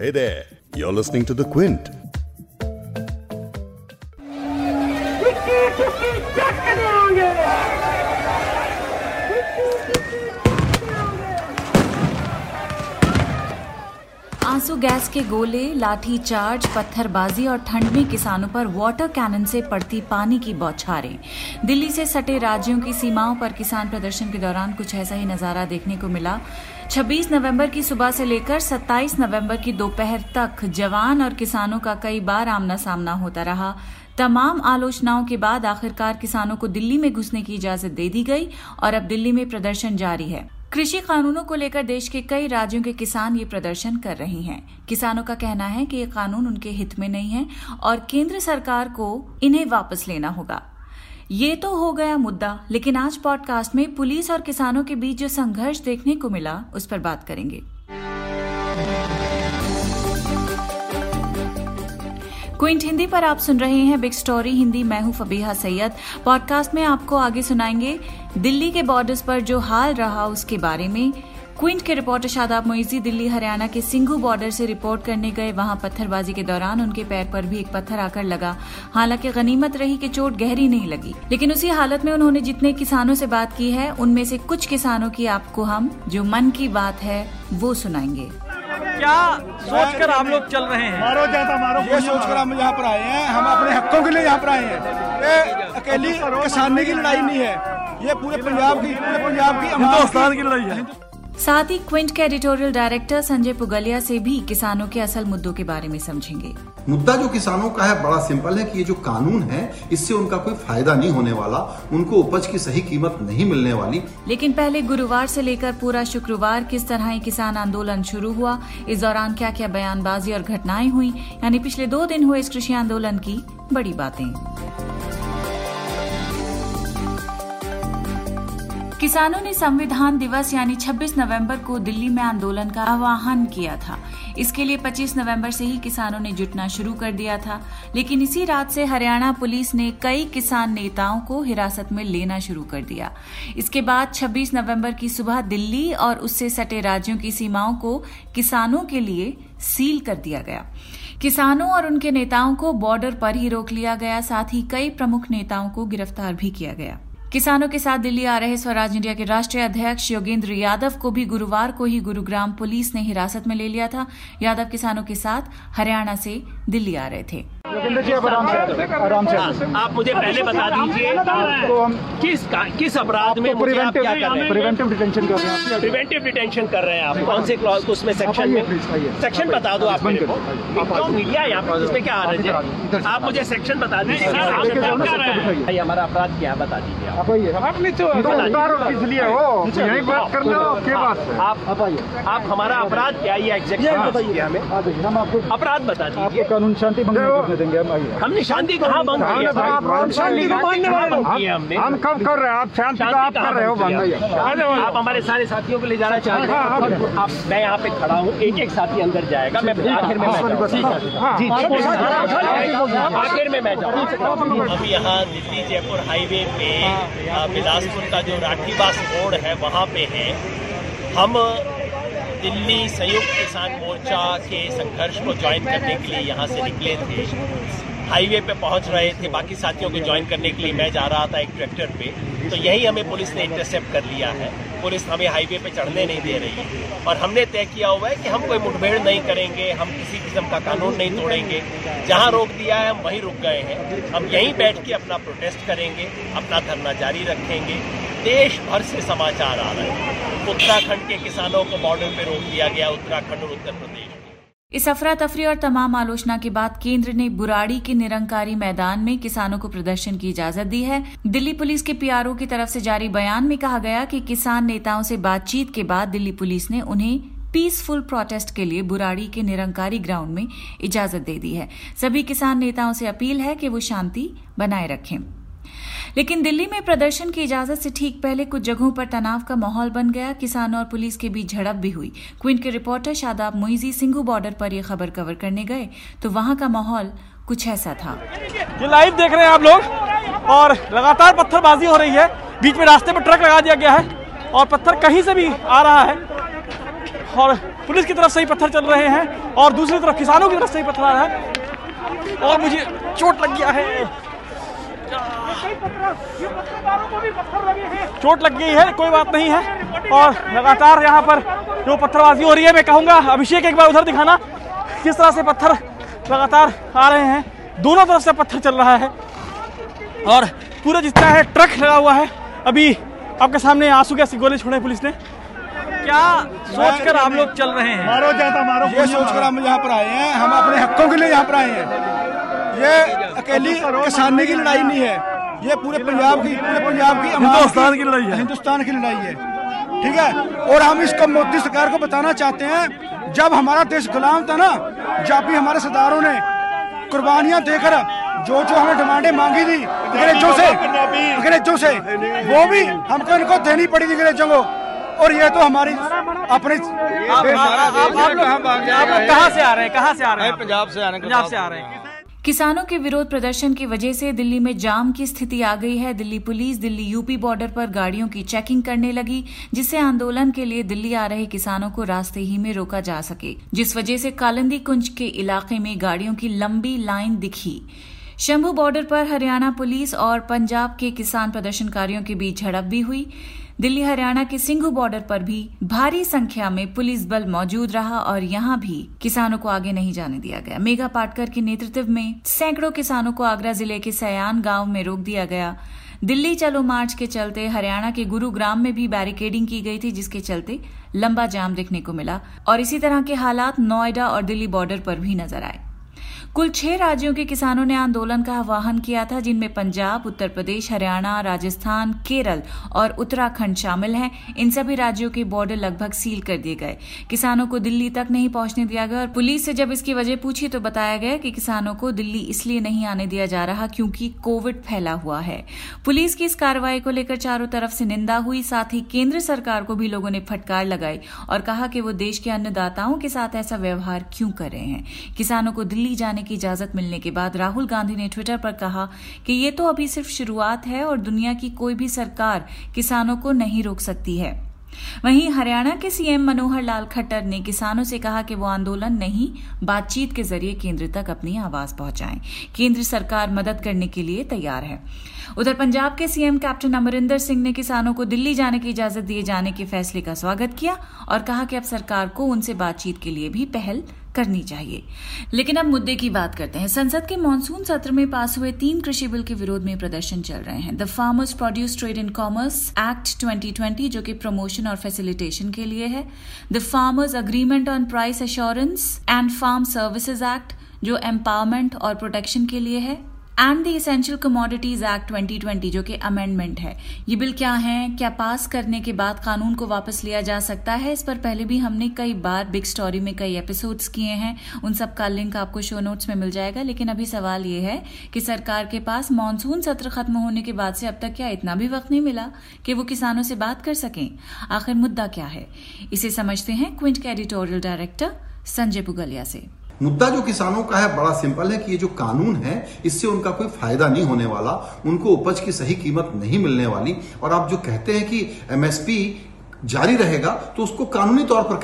Hey there, you're listening to the Quint. आंसू gas के गोले, लाठी चार्ज, पत्थरबाजी और ठंड में किसानों पर वाटर कैनन से पड़ती पानी की बौछारें। दिल्ली से सटे राज्यों की सीमाओं पर किसान प्रदर्शन के दौरान कुछ ऐसा ही नजारा देखने को मिला। 26 नवंबर की सुबह से लेकर 27 नवंबर की दोपहर तक जवान और किसानों का कई बार आमना सामना होता रहा। तमाम आलोचनाओं के बाद आखिरकार किसानों को दिल्ली में घुसने की इजाजत दे दी गई और अब दिल्ली में प्रदर्शन जारी है। कृषि कानूनों को लेकर देश के कई राज्यों के किसान ये प्रदर्शन कर रहे हैं। किसानों का कहना है कि ये कानून उनके हित में नहीं है और केंद्र सरकार को इन्हें वापस लेना होगा। ये तो हो गया मुद्दा, लेकिन आज पॉडकास्ट में पुलिस और किसानों के बीच जो संघर्ष देखने को मिला उस पर बात करेंगे। क्विंट हिंदी पर आप सुन रहे हैं बिग स्टोरी हिंदी। मैं हूं फबीहा सैयद। पॉडकास्ट में आपको आगे सुनाएंगे दिल्ली के बॉर्डर्स पर जो हाल रहा उसके बारे में। क्विंट के रिपोर्टर शादाब मोइजी दिल्ली हरियाणा के सिंघू बॉर्डर से रिपोर्ट करने गए। वहां पत्थरबाजी के दौरान उनके पैर पर भी एक पत्थर आकर लगा। हालांकि गनीमत रही कि चोट गहरी नहीं लगी, लेकिन उसी हालत में उन्होंने जितने किसानों से बात की है उनमें से कुछ किसानों की आपको हम जो मन की बात है वो सुनाएंगे। क्या सोचकर आप लोग चल रहे हैं? मारो जाता मारो, ये सोचकर हम यहाँ पर आए हैं। हम अपने हकों के लिए यहाँ पर आए हैं। ये अकेली किसानी की लड़ाई नहीं है, ये पूरे पंजाब की हिंदुस्तान की लड़ाई है। साथ ही क्विंट के एडिटोरियल डायरेक्टर संजय पुगलिया से भी किसानों के असल मुद्दों के बारे में समझेंगे। मुद्दा जो किसानों का है बड़ा सिंपल है कि ये जो कानून है इससे उनका कोई फायदा नहीं होने वाला, उनको उपज की सही कीमत नहीं मिलने वाली। लेकिन पहले गुरुवार से लेकर पूरा शुक्रवार किस तरह किसान आंदोलन शुरू हुआ, इस दौरान क्या क्या बयानबाजी और घटनाएं हुई, यानी पिछले 2 दिन हुए इस कृषि आंदोलन की बड़ी बातें। किसानों ने संविधान दिवस यानी 26 नवंबर को दिल्ली में आंदोलन का आह्वान किया था। इसके लिए 25 नवंबर से ही किसानों ने जुटना शुरू कर दिया था, लेकिन इसी रात से हरियाणा पुलिस ने कई किसान नेताओं को हिरासत में लेना शुरू कर दिया। इसके बाद 26 नवंबर की सुबह दिल्ली और उससे सटे राज्यों की सीमाओं को किसानों के लिए सील कर दिया गया। किसानों और उनके नेताओं को बॉर्डर पर ही रोक लिया गया। साथ ही कई प्रमुख नेताओं को गिरफ्तार भी किया गया। किसानों के साथ दिल्ली आ रहे स्वराज इंडिया के राष्ट्रीय अध्यक्ष योगेंद्र यादव को भी गुरुवार को ही गुरुग्राम पुलिस ने हिरासत में ले लिया था। यादव किसानों के साथ हरियाणा से दिल्ली आ रहे थे। योगेंद्र जी आराम से आप मुझे पहले बता दीजिए किस अपराध में प्रिवेंटिव डिटेंशन कर रहे हैं आप? कौन से क्लॉज उसमें सेक्शन बता दो आप। मीडिया यहाँ क्या आ रही है, आप मुझे सेक्शन बता दीजिए। हमारा अपराध क्या बता दीजिए आप। आपने तो बात कर लो क्या बात है आप हमारा अपराध क्या है एग्जैक्टली? हमें हम आपको अपराध बता दीजिए। कानून शांति भंग करने देंगे हम? आइए, हमने शांति कहाँ भंग किया? हमने हम कब कर रहे हैं? आप शांति कर रहे हो भंग? आप हमारे सारे साथियों को ले जाना चाहते हैं आप? मैं यहाँ पे खड़ा हूँ, एक एक साथी अंदर जाएगा, मैं आखिर में अब यहाँ दिल्ली जयपुर हाईवे पे बिलासपुर का जो राठीबास रोड है वहाँ पे है। हम दिल्ली संयुक्त किसान मोर्चा के संघर्ष को ज्वाइन करने के लिए यहाँ से निकले थे। हाईवे पे पहुँच रहे थे, बाकी साथियों को ज्वाइन करने के लिए मैं जा रहा था एक ट्रैक्टर पे, तो यही हमें पुलिस ने इंटरसेप्ट कर लिया है। पुलिस हमें हाईवे पे चढ़ने नहीं दे रही है और हमने तय किया हुआ है कि हम कोई मुठभेड़ नहीं करेंगे, हम किसी किस्म का कानून नहीं तोड़ेंगे। जहाँ रोक दिया है हम वहीं रुक गए हैं। हम यहीं बैठ के अपना प्रोटेस्ट करेंगे, अपना धरना जारी रखेंगे। देश भर से समाचार आ रहे हैं, उत्तराखंड के किसानों को बॉर्डर पे रोक दिया गया, उत्तराखंड और उत्तर प्रदेश। इस अफरा तफरी और तमाम आलोचना के बाद केंद्र ने बुराड़ी के निरंकारी मैदान में किसानों को प्रदर्शन की इजाजत दी है। दिल्ली पुलिस के पीआरओ की तरफ से जारी बयान में कहा गया कि किसान नेताओं से बातचीत के बाद दिल्ली पुलिस ने उन्हें पीसफुल प्रोटेस्ट के लिए बुराड़ी के निरंकारी ग्राउंड में इजाजत दे दी है। सभी किसान नेताओं से अपील है कि वो शांति बनाए रखें। लेकिन दिल्ली में प्रदर्शन की इजाजत से ठीक पहले कुछ जगहों पर तनाव का माहौल बन गया। किसानों और पुलिस के बीच झड़प भी हुई। क्विंट के रिपोर्टर शादाब मोइजी सिंघू बॉर्डर पर यह खबर कवर करने गए तो वहां का माहौल कुछ ऐसा था। ये लाइव देख रहे हैं आप लोग, और लगातार पत्थरबाजी हो रही है। बीच में रास्ते पर ट्रक लगा दिया गया है और पत्थर कहीं से भी आ रहा है और पुलिस की तरफ से ही पत्थर चल रहे हैं और दूसरी तरफ किसानों की तरफ से ही पत्थर आ रहा है और मुझे चोट लग गया है, चोट लग गई है, कोई बात नहीं है। और लगातार यहाँ पर जो पत्थरबाजी हो रही है, मैं कहूँगा अभिषेक एक बार उधर दिखाना किस तरह से पत्थर लगातार आ रहे हैं, दोनों तरफ से पत्थर चल रहा है और पूरा जितना है ट्रक लगा हुआ है। अभी आपके सामने आंसू गैस के गोले छोड़े पुलिस ने। क्या सोचकर आप लोग चल रहे हैं? मारो जाता मारो, ये सोचकर हम यहाँ पर आए हैं, हम अपने हकों के लिए यहाँ पर आए हैं। ये अकेली किसान की लड़ाई नहीं है, ये पूरे पंजाब की हिंदुस्तान की लड़ाई है, हिंदुस्तान की लड़ाई है, ठीक है। और हम इसको मोदी सरकार को बताना चाहते हैं, जब हमारा देश गुलाम था ना, जब भी हमारे सरदारों ने कुर्बानियां देकर जो हमें डिमांडें मांगी थी अंग्रेजों से वो भी हमको इनको देनी पड़ी थी अंग्रेजों को। और ये तो हमारी अपने कहाँ से आ रहे हैं? पंजाब से आ रहे हैं। किसानों के विरोध प्रदर्शन की वजह से दिल्ली में जाम की स्थिति आ गई है। Delhi police Delhi UP border पर गाड़ियों की चेकिंग करने लगी, जिससे आंदोलन के लिए दिल्ली आ रहे किसानों को रास्ते ही में रोका जा सके, जिस वजह से कालिंदी कुंज के इलाके में गाड़ियों की लंबी लाइन दिखी। शंभू बॉर्डर पर हरियाणा पुलिस और पंजाब के किसान प्रदर्शनकारियों के बीच झड़प भी हुई। दिल्ली हरियाणा के सिंघू बॉर्डर पर भी भारी संख्या में पुलिस बल मौजूद रहा और यहाँ भी किसानों को आगे नहीं जाने दिया गया। मेघा पाटकर के नेतृत्व में सैकड़ों किसानों को आगरा जिले के सयान गांव में रोक दिया गया। दिल्ली चलो मार्च के चलते हरियाणा के गुरुग्राम में भी बैरिकेडिंग की गई थी, जिसके चलते लंबा जाम देखने को मिला और इसी तरह के हालात नोएडा और दिल्ली बॉर्डर पर भी नजर आए। कुल 6 राज्यों के किसानों ने आंदोलन का आह्वान किया था, जिनमें पंजाब, उत्तर प्रदेश, हरियाणा, राजस्थान, केरल और उत्तराखंड शामिल हैं। इन सभी राज्यों के बॉर्डर लगभग सील कर दिए गए, किसानों को दिल्ली तक नहीं पहुंचने दिया गया। और पुलिस से जब इसकी वजह पूछी तो बताया गया कि किसानों को दिल्ली इसलिए नहीं आने दिया जा रहा क्योंकि कोविड फैला हुआ है। पुलिस की इस कार्रवाई को लेकर चारों तरफ से निंदा हुई, साथ ही केंद्र सरकार को भी लोगों ने फटकार लगाई और कहा कि वो देश के अन्नदाताओं के साथ ऐसा व्यवहार क्यों कर रहे हैं। किसानों को दिल्ली जाने की इजाजत मिलने के बाद राहुल गांधी ने ट्विटर पर कहा कि ये तो अभी सिर्फ शुरुआत है और दुनिया की कोई भी सरकार किसानों को नहीं रोक सकती है। वहीं हरियाणा के सीएम मनोहर लाल खट्टर ने किसानों से कहा कि वो आंदोलन नहीं, बातचीत के जरिए केंद्र तक अपनी आवाज पहुंचाएं। केंद्र सरकार मदद करने के लिए तैयार है। उधर पंजाब के सीएम कैप्टन अमरिंदर सिंह ने किसानों को दिल्ली जाने की इजाजत दिए जाने के फैसले का स्वागत किया और कहा कि अब सरकार को उनसे बातचीत के लिए भी पहल करनी चाहिए। लेकिन अब मुद्दे की बात करते हैं। संसद के मॉनसून सत्र में पास हुए 3 कृषि बिल के विरोध में प्रदर्शन चल रहे हैं। The farmers produce trade and commerce act 2020 जो कि प्रमोशन और फैसिलिटेशन के लिए है, the farmers agreement on price assurance and farm services act जो एम्पावरमेंट और प्रोटेक्शन के लिए है, and the essential commodities act 2020 जो कि अमेंडमेंट है। ये बिल क्या हैं, क्या पास करने के बाद कानून को वापस लिया जा सकता है, इस पर पहले भी हमने कई बार बिग स्टोरी में कई एपिसोड्स किए हैं। उन सब का लिंक आपको शो नोट्स में मिल जाएगा। लेकिन अभी सवाल ये है कि सरकार के पास मानसून सत्र खत्म होने के बाद से अब तक क्या इतना भी वक्त नहीं मिला कि वो किसानों से बात कर सकें? आखिर मुद्दा क्या है, इसे समझते हैं क्विंट के एडिटोरियल डायरेक्टर संजय पुगलिया से। मुद्दा जो किसानों का है बड़ा सिंपल है कि ये जो कानून है इससे उनका कोई फायदा नहीं होने वाला, उनको उपज की सही कीमत नहीं मिलने वाली। और आप जो कहते हैं कि एमएसपी जारी रहेगा तो उसको कानूनी तौर पर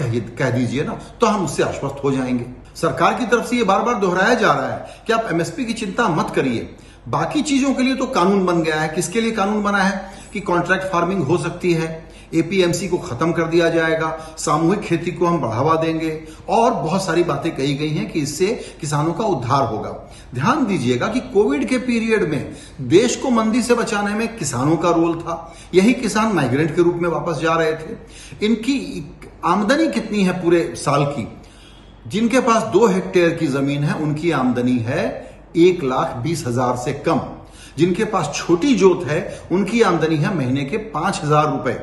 कह दीजिए ना, तो हम उससे आश्वस्त हो जाएंगे। सरकार की तरफ से ये बार बार दोहराया जा रहा है कि आप एमएसपी की चिंता मत करिए, बाकी चीजों के लिए तो कानून बन गया है। किसके लिए कानून बना है कि कॉन्ट्रैक्ट फार्मिंग हो सकती है, एपीएमसी को खत्म कर दिया जाएगा, सामूहिक खेती को हम बढ़ावा देंगे और बहुत सारी बातें कही गई हैं कि इससे किसानों का उद्धार होगा। ध्यान दीजिएगा कि कोविड के पीरियड में देश को मंदी से बचाने में किसानों का रोल था। यही किसान माइग्रेंट के रूप में वापस जा रहे थे। इनकी आमदनी कितनी है पूरे साल की? जिनके पास 2 हेक्टेयर की जमीन है उनकी आमदनी है 1,20,000 से कम। जिनके पास छोटी जोत है उनकी आमदनी है महीने के 5,000 रुपए।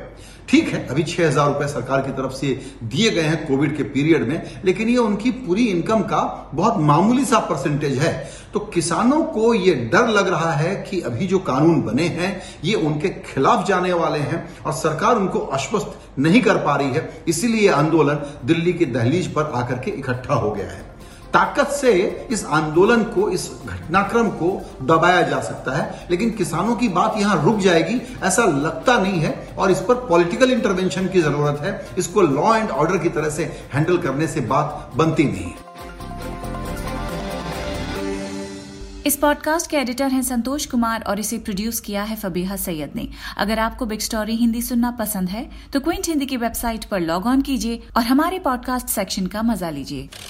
ठीक है, अभी 6,000 रुपए सरकार की तरफ से दिए गए हैं कोविड के पीरियड में, लेकिन ये उनकी पूरी इनकम का बहुत मामूली सा परसेंटेज है। तो किसानों को ये डर लग रहा है कि अभी जो कानून बने हैं ये उनके खिलाफ जाने वाले हैं और सरकार उनको आश्वस्त नहीं कर पा रही है, इसीलिए आंदोलन दिल्ली की दहलीज पर आकर के इकट्ठा हो गया है। ताकत से इस आंदोलन को, इस घटनाक्रम को दबाया जा सकता है, लेकिन किसानों की बात यहां रुक जाएगी ऐसा लगता नहीं है और इस पर पॉलिटिकल इंटरवेंशन की जरूरत है। इसको लॉ एंड ऑर्डर की तरह से हैंडल करने से बात बनती नहीं। इस पॉडकास्ट के एडिटर हैं संतोष कुमार और इसे प्रोड्यूस किया है फबीहा सैयद ने। अगर आपको बिग स्टोरी हिंदी सुनना पसंद है तो क्विंट हिंदी की वेबसाइट पर लॉग ऑन कीजिए और हमारे पॉडकास्ट सेक्शन का मजा लीजिए।